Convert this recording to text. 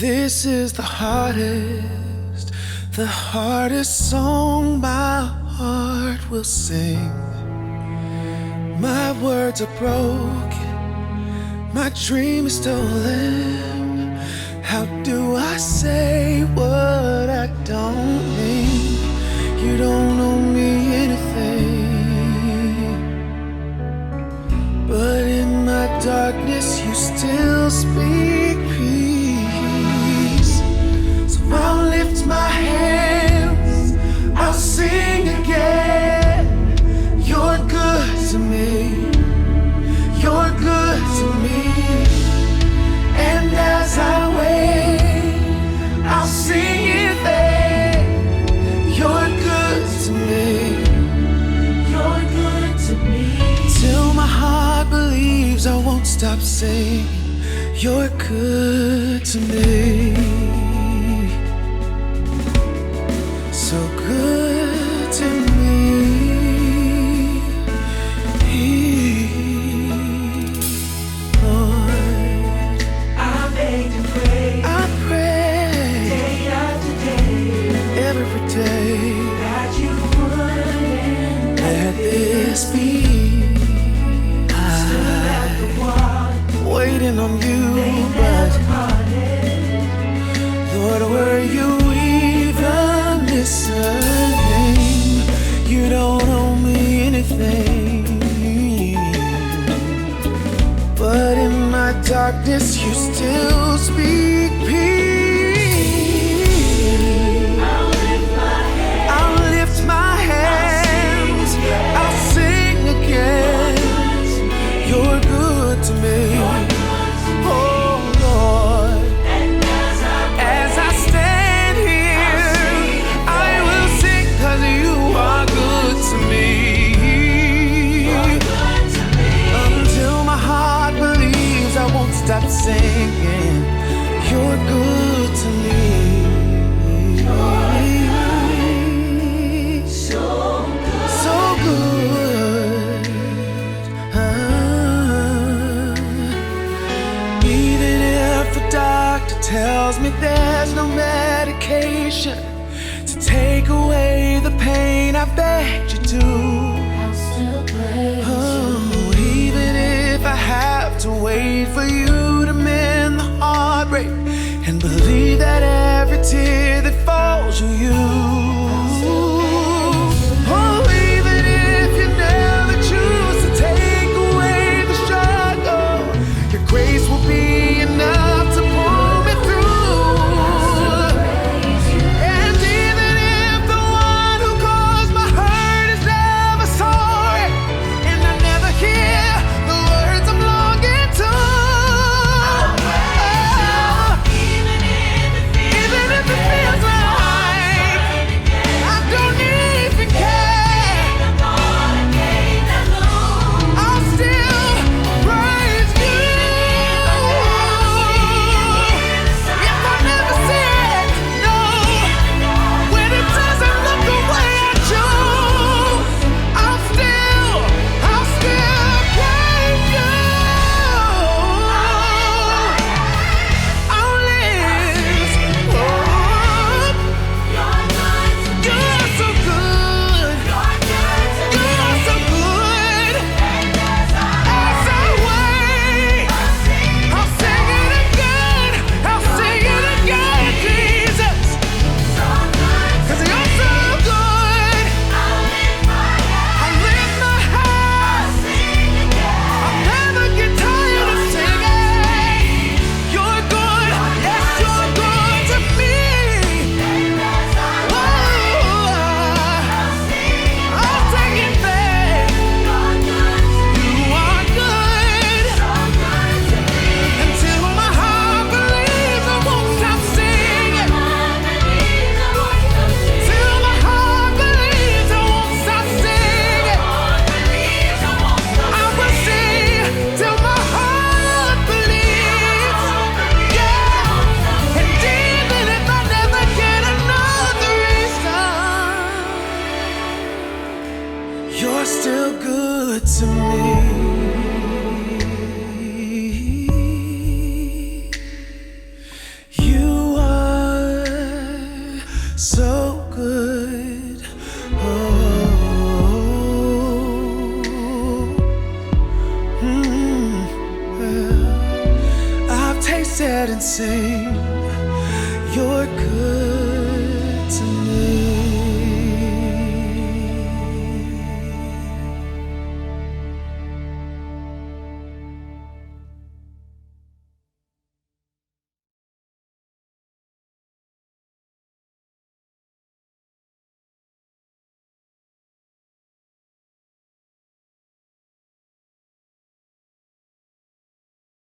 This is the hardest song my heart will sing. My words are broken, my dream is stolen. How do I say what I don't mean? You don't owe me anything, but in my darkness you still speak peace. So I'll lift my hands, I'll sing again. You're good to me, you're good to me. And as I wait, I'll sing it there. You're good to me, you're good to me. Till my heart believes, I won't stop saying you're good to me, so good to me, Lord. I beg and pray, I pray day after day, every day, that you would let this be. Waiting on you, but Lord, were you even listening? You don't owe me anything, but in my darkness you still speak peace. I'll lift my hands, I'll sing again. You're good to me. Stop singing, you're good to me, you're so good, so good. Even if the doctor tells me there's no medication to take away the pain, I bet you do. I'll still praise you. Even if I have to wait for you and believe that every tear that falls you use. Even if so good. Oh, I've tasted and seen your good.